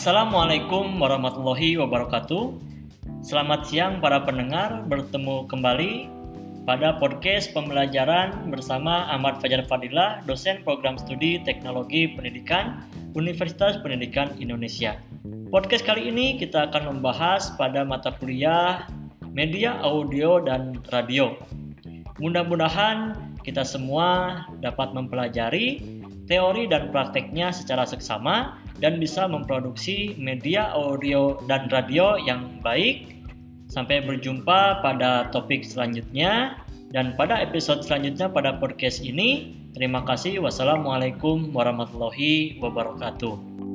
Assalamualaikum warahmatullahi wabarakatuh. Selamat siang para pendengar, bertemu kembali pada podcast pembelajaran bersama Ahmad Fajar Fadila, dosen program studi Teknologi Pendidikan Universitas Pendidikan Indonesia. Podcast kali ini kita akan membahas pada mata kuliah media audio dan radio. Mudah-mudahan kita semua dapat mempelajari teori dan prakteknya secara seksama dan bisa memproduksi media audio dan radio yang baik. Sampai berjumpa pada topik selanjutnya dan pada episode selanjutnya pada podcast ini. Terima kasih. Wassalamualaikum warahmatullahi wabarakatuh.